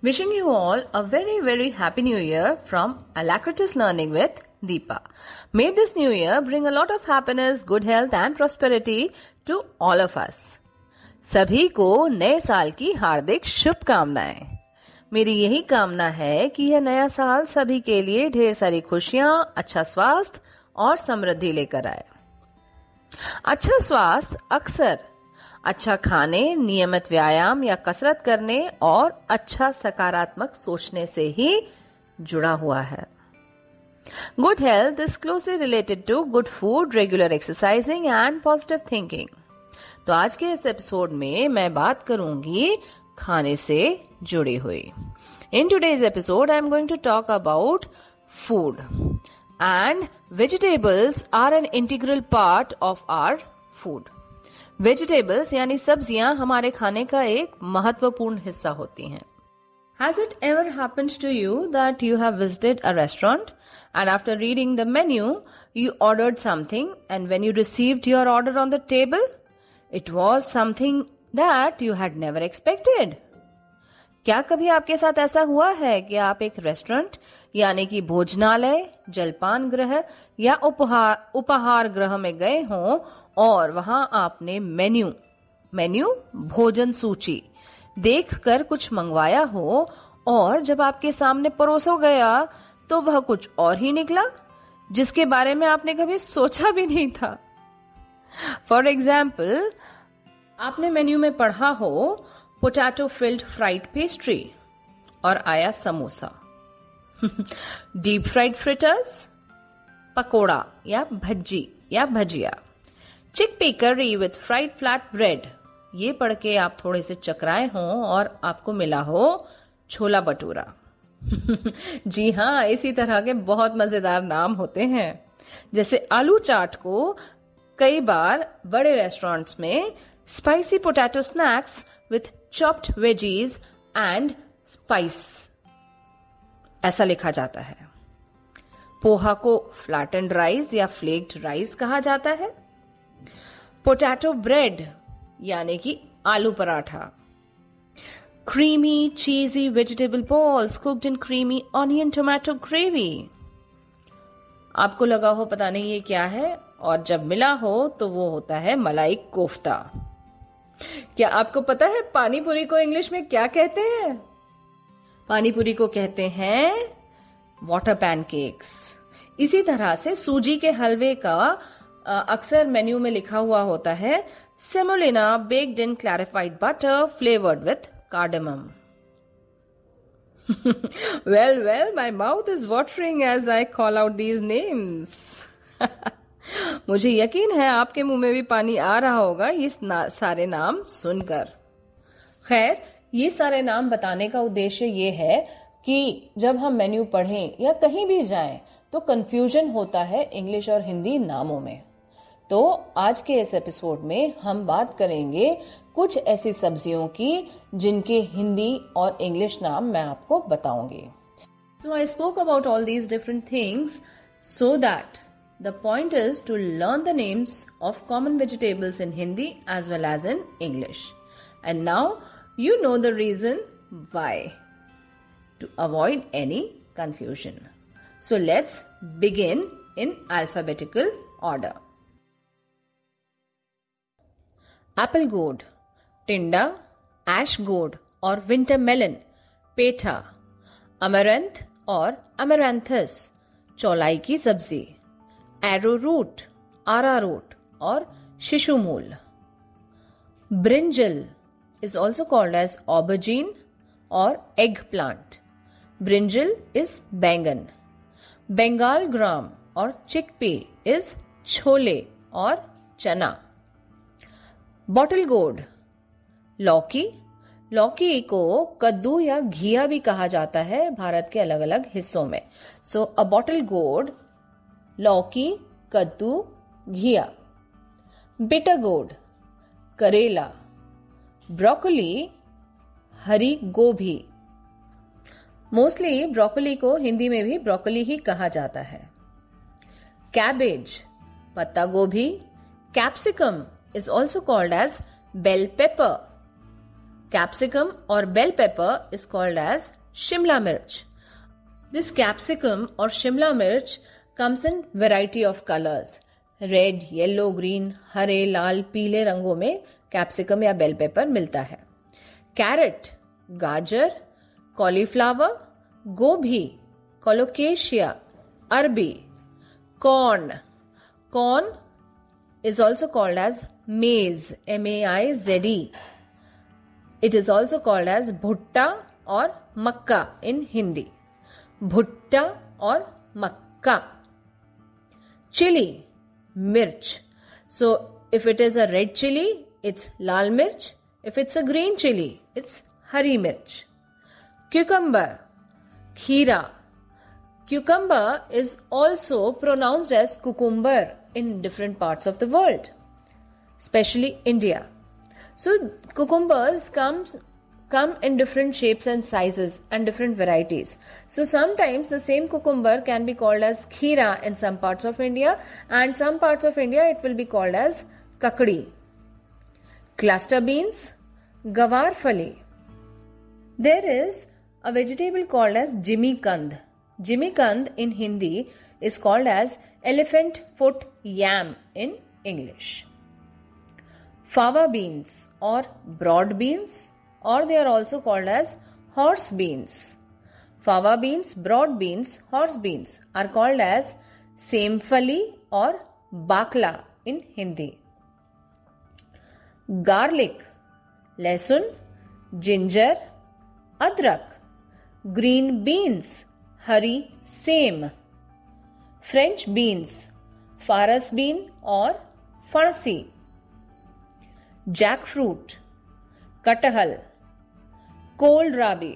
Wishing you all a very, very happy new year from Alacrity's Learning with Deepa. May this new year bring a lot of happiness, good health and prosperity to all of us. सभी को नए साल की हार्दिक शुभकामनाएं। मेरी यही कामना है कि यह नया साल सभी के लिए ढेर सारी खुशियां, अच्छा स्वास्थ्य और समृद्धि लेकर आए। अच्छा स्वास्थ्य अक्सर अच्छा खाने, नियमित व्यायाम या कसरत करने और अच्छा सकारात्मक सोचने से ही जुड़ा हुआ है। Good health is closely related to good food, regular exercising and positive thinking. तो आज के इस एपिसोड में मैं बात करूंगी खाने से जुड़ी हुई। In today's episode I am going to talk about food and vegetables are an integral part of our food. Vegetables यानी सब्जियां हमारे खाने का एक महत्वपूर्ण हिस्सा होती हैं। Has it ever happened to you that you have visited a restaurant and after reading the menu you ordered something and when you received your order on the table it was something that you had never expected? क्या कभी आपके साथ ऐसा हुआ है कि आप एक रेस्टोरेंट यानी कि भोजनालय, जलपान गृह या उपहार गृह में गए हों और वहां आपने मेन्यू भोजन सूची देखकर कुछ मंगवाया हो और जब आपके सामने परोसा गया तो वह कुछ और ही निकला जिसके बारे में आपने कभी सोचा भी नहीं था। फॉर एग्जाम्पल, आपने मेन्यू में पढ़ा हो पोटैटो फिल्ड फ्राइड पेस्ट्री और आया samosa, deep fried fritters, pakora या भज्जी या bhajia, chickpea curry with fried flat bread. ये पढ़ के आप थोड़े से चकराए हों और आपको मिला हो छोला भटूरा। जी हाँ, इसी तरह के बहुत मजेदार नाम होते हैं। जैसे आलू चाट को कई बार बड़े रेस्टोरेंट्स में spicy potato snacks with chopped veggies and spice ऐसा लिखा जाता है। पोहा को फ्लैटेंड राइस या फ्लेक्ड राइस कहा जाता है। पोटैटो ब्रेड यानी कि aloo paratha, creamy cheesy vegetable balls cooked in creamy onion tomato gravy. आपको लगा हो पता नहीं ये क्या है और जब मिला हो तो वो होता है मलाई कोफ्ता। क्या आपको पता है पानी पूरी को इंग्लिश में क्या कहते हैं? पानी पूरी को कहते हैं वाटर पैनकेक्स। इसी तरह से सूजी के हलवे का अक्सर मेन्यू में लिखा हुआ होता है semolina baked in clarified butter flavoured with cardamom. Well well, my mouth is watering as I call out these names. मुझे यकीन है आपके मुंह में भी पानी आ रहा होगा ये सारे नाम सुनकर। खैर, ये सारे नाम बताने का उद्देश्य ये है कि जब हम मेन्यू पढ़ें या कहीं भी जाएं तो कंफ्यूजन होता है इंग्लिश और हिंदी नामों में। तो आज के इस एपिसोड में हम बात करेंगे कुछ ऐसी सब्जियों की जिनके हिंदी और इंग्लिश नाम मैं आपको बताऊंगी। So I spoke about all these different things so that the point is to learn the names of common vegetables in Hindi as well as in English and now you know the reason why to avoid any confusion. So let's begin in alphabetical order. Apple gourd, tinda, ash gourd or winter melon, petha, amaranth or amaranthus, cholai ki sabzi, arrowroot, araroot or shishumul. Brinjal is also called as aubergine or eggplant. Brinjal is bangan. Bengal gram or chickpea is chole or chana. Bottle gourd, लौकी। लौकी को कद्दू या घिया भी कहा जाता है भारत के अलग अलग हिस्सों में। So a bottle gourd, लौकी, कद्दू, घिया। Bitter gourd, करेला। ब्रोकली, हरी गोभी। मोस्टली ब्रोकली को हिंदी में भी ब्रोकली ही कहा जाता है। कैबेज, पत्ता गोभी। Capsicum is also called as bell pepper. Capsicum or bell pepper is called as Shimla mirch. This capsicum or Shimla mirch comes in variety of colors. Red yellow green हरे लाल पीले रंगों में कैप्सिकम या bell pepper मिलता है. Carat गाजर cauliflower गोभी कोलोकेशिया अरबी corn corn is also called as maize MAIZE. It is also called as भुट्टा और मक्का in Hindi. भुट्टा और मक्का. Chili मिर्च. So if it is a red chili, it's लाल मिर्च. If it's a green chili, it's हरी मिर्च. Cucumber, खीरा. Cucumber is also pronounced as cucumber in different parts of the world, especially India. So cucumbers come in different shapes and sizes and different varieties. So sometimes the same cucumber can be called as khira in some parts of India, and some parts of India it will be called as kakdi. Cluster beans, gawar phali. There is a vegetable called as jimikand. Jimikand in Hindi is called as elephant foot yam in English. Fava beans or broad beans, or they are also called as horse beans. Fava beans, broad beans, horse beans are called as semphali or bakla in Hindi. Garlic, lesun, ginger, adrak. Green beans, hari sem. French beans, faras bean or farsi. Jackfruit, katahal. Kohl rabi,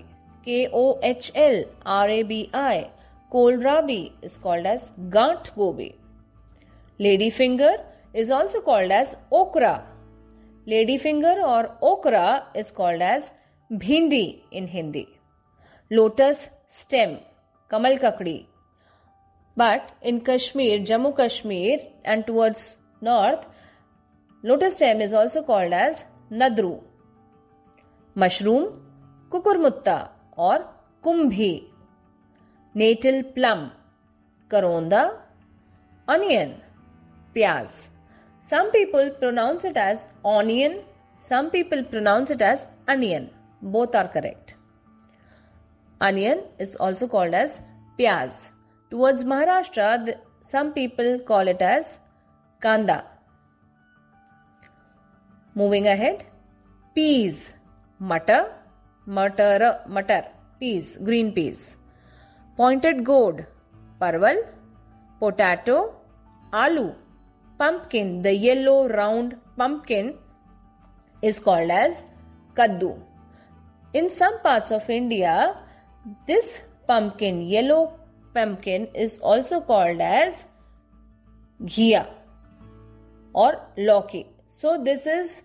KOHL RABI. Kohl rabi is called as gaant gobi. Ladyfinger is also called as okra. Ladyfinger or okra is called as bhindi in Hindi. Lotus stem, kamal kakdi. But in Kashmir, Jammu Kashmir and towards north, lotus stem is also called as nadru. Mushroom, कुकुरमुत्ता और कुंभी. Natal plum, करोंदा, onion, प्याज. Some people pronounce it as onion, some people pronounce it as onion. Both are correct. Onion is also called as प्याज. Towards Maharashtra, some people call it as कांदा. Moving ahead, peas, मटर, मटर, peas, green peas. Pointed gourd, परवल, potato, आलू. Pumpkin, the yellow round pumpkin is called as कद्दू. In some parts of India, this pumpkin, yellow pumpkin, is also called as घिया or लौकी. So this is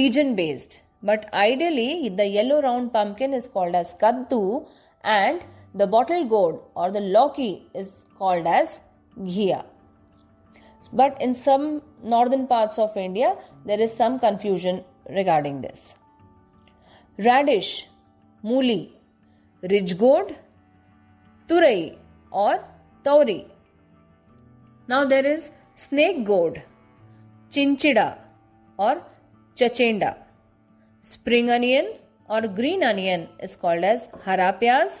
region based. But ideally, the yellow round pumpkin is called as kaddu and the bottle gourd or the lauki is called as ghia. But in some northern parts of India, there is some confusion regarding this. Radish, mooli, ridge gourd, turai or tauri. Now there is snake gourd, chinchida or chachenda. Spring onion or green onion is called as hara pyaz.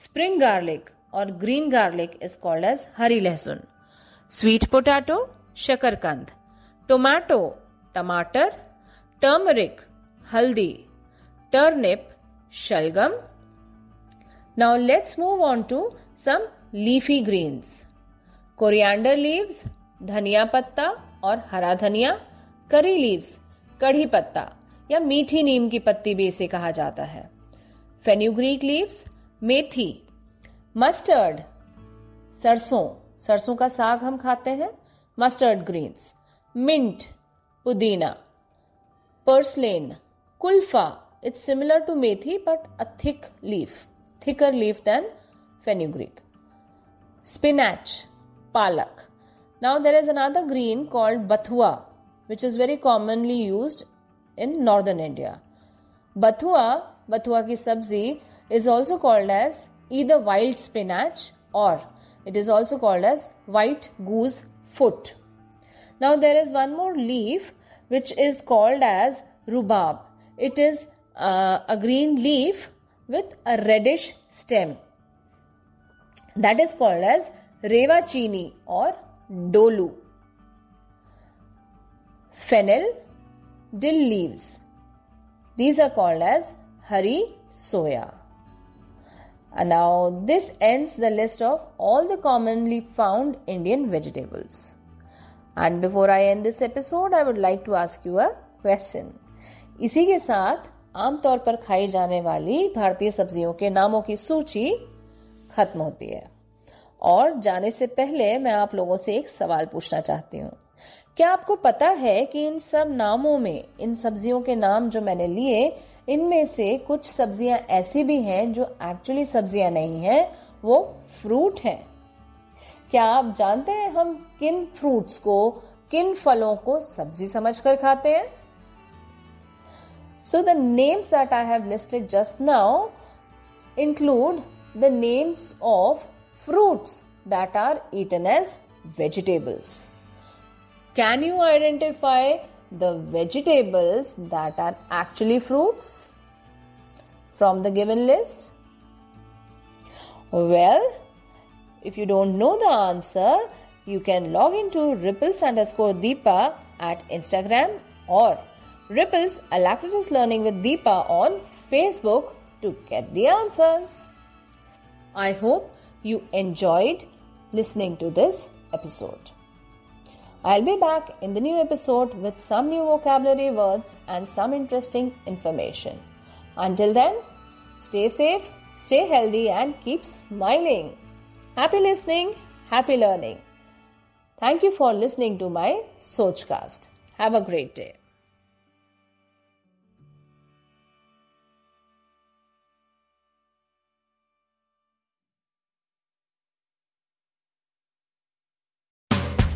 Spring garlic or green garlic is called as hari lehsun. Sweet potato, shakarkand. Tomato, tamatar. Turmeric, haldi. Turnip, shalgam. Now let's move on to some leafy greens. Coriander leaves, dhaniya patta or hara dhaniya. Curry leaves, kadhi patta या मीठी नीम की पत्ती भी इसे कहा जाता है. Fenugreek leaves, मेथी. Mustard, सरसों. सरसों का साग हम खाते हैं. Mustard greens. मिंट, पुदीना. Purslane, Kulfa. It's similar to methi but a thick leaf, thicker leaf than fenugreek. Spinach, पालक. Now there is another green called bathua, which is very commonly used in northern India. Bathua ki sabzi is also called as either wild spinach or it is also called as white goose foot. Now there is one more leaf which is called as rhubarb. It is a green leaf with a reddish stem. That is called as revachini or dolu. Fennel, dill leaves. These are called as hari soya. And now this ends the list of all the commonly found Indian vegetables. And before I end this episode, I would like to ask you a question. इसी के साथ आमतौर पर खाई जाने वाली भारतीय सब्जियों के नामों की सूची खत्म होती है। और जाने से पहले मैं आप लोगों से एक सवाल पूछना चाहती हूँ। क्या आपको पता है कि इन सब नामों में, इन सब्जियों के नाम जो मैंने लिए, इनमें से कुछ सब्जियां ऐसी भी हैं जो एक्चुअली सब्जियां नहीं हैं, वो फ्रूट हैं। क्या आप जानते हैं हम किन फ्रूट्स को, किन फलों को सब्जी समझकर खाते हैं? So the names that I have listed just now include the names of fruits that are eaten as vegetables. Can you identify the vegetables that are actually fruits from the given list? Well, if you don't know the answer, you can log into ripples_deepa at Instagram or Ripples Alacrity's Learning with Deepa on Facebook to get the answers. I hope you enjoyed listening to this episode. I'll be back in the new episode with some new vocabulary words and some interesting information. Until then, stay safe, stay healthy and keep smiling. Happy listening, happy learning. Thank you for listening to my Sochcast. Have a great day.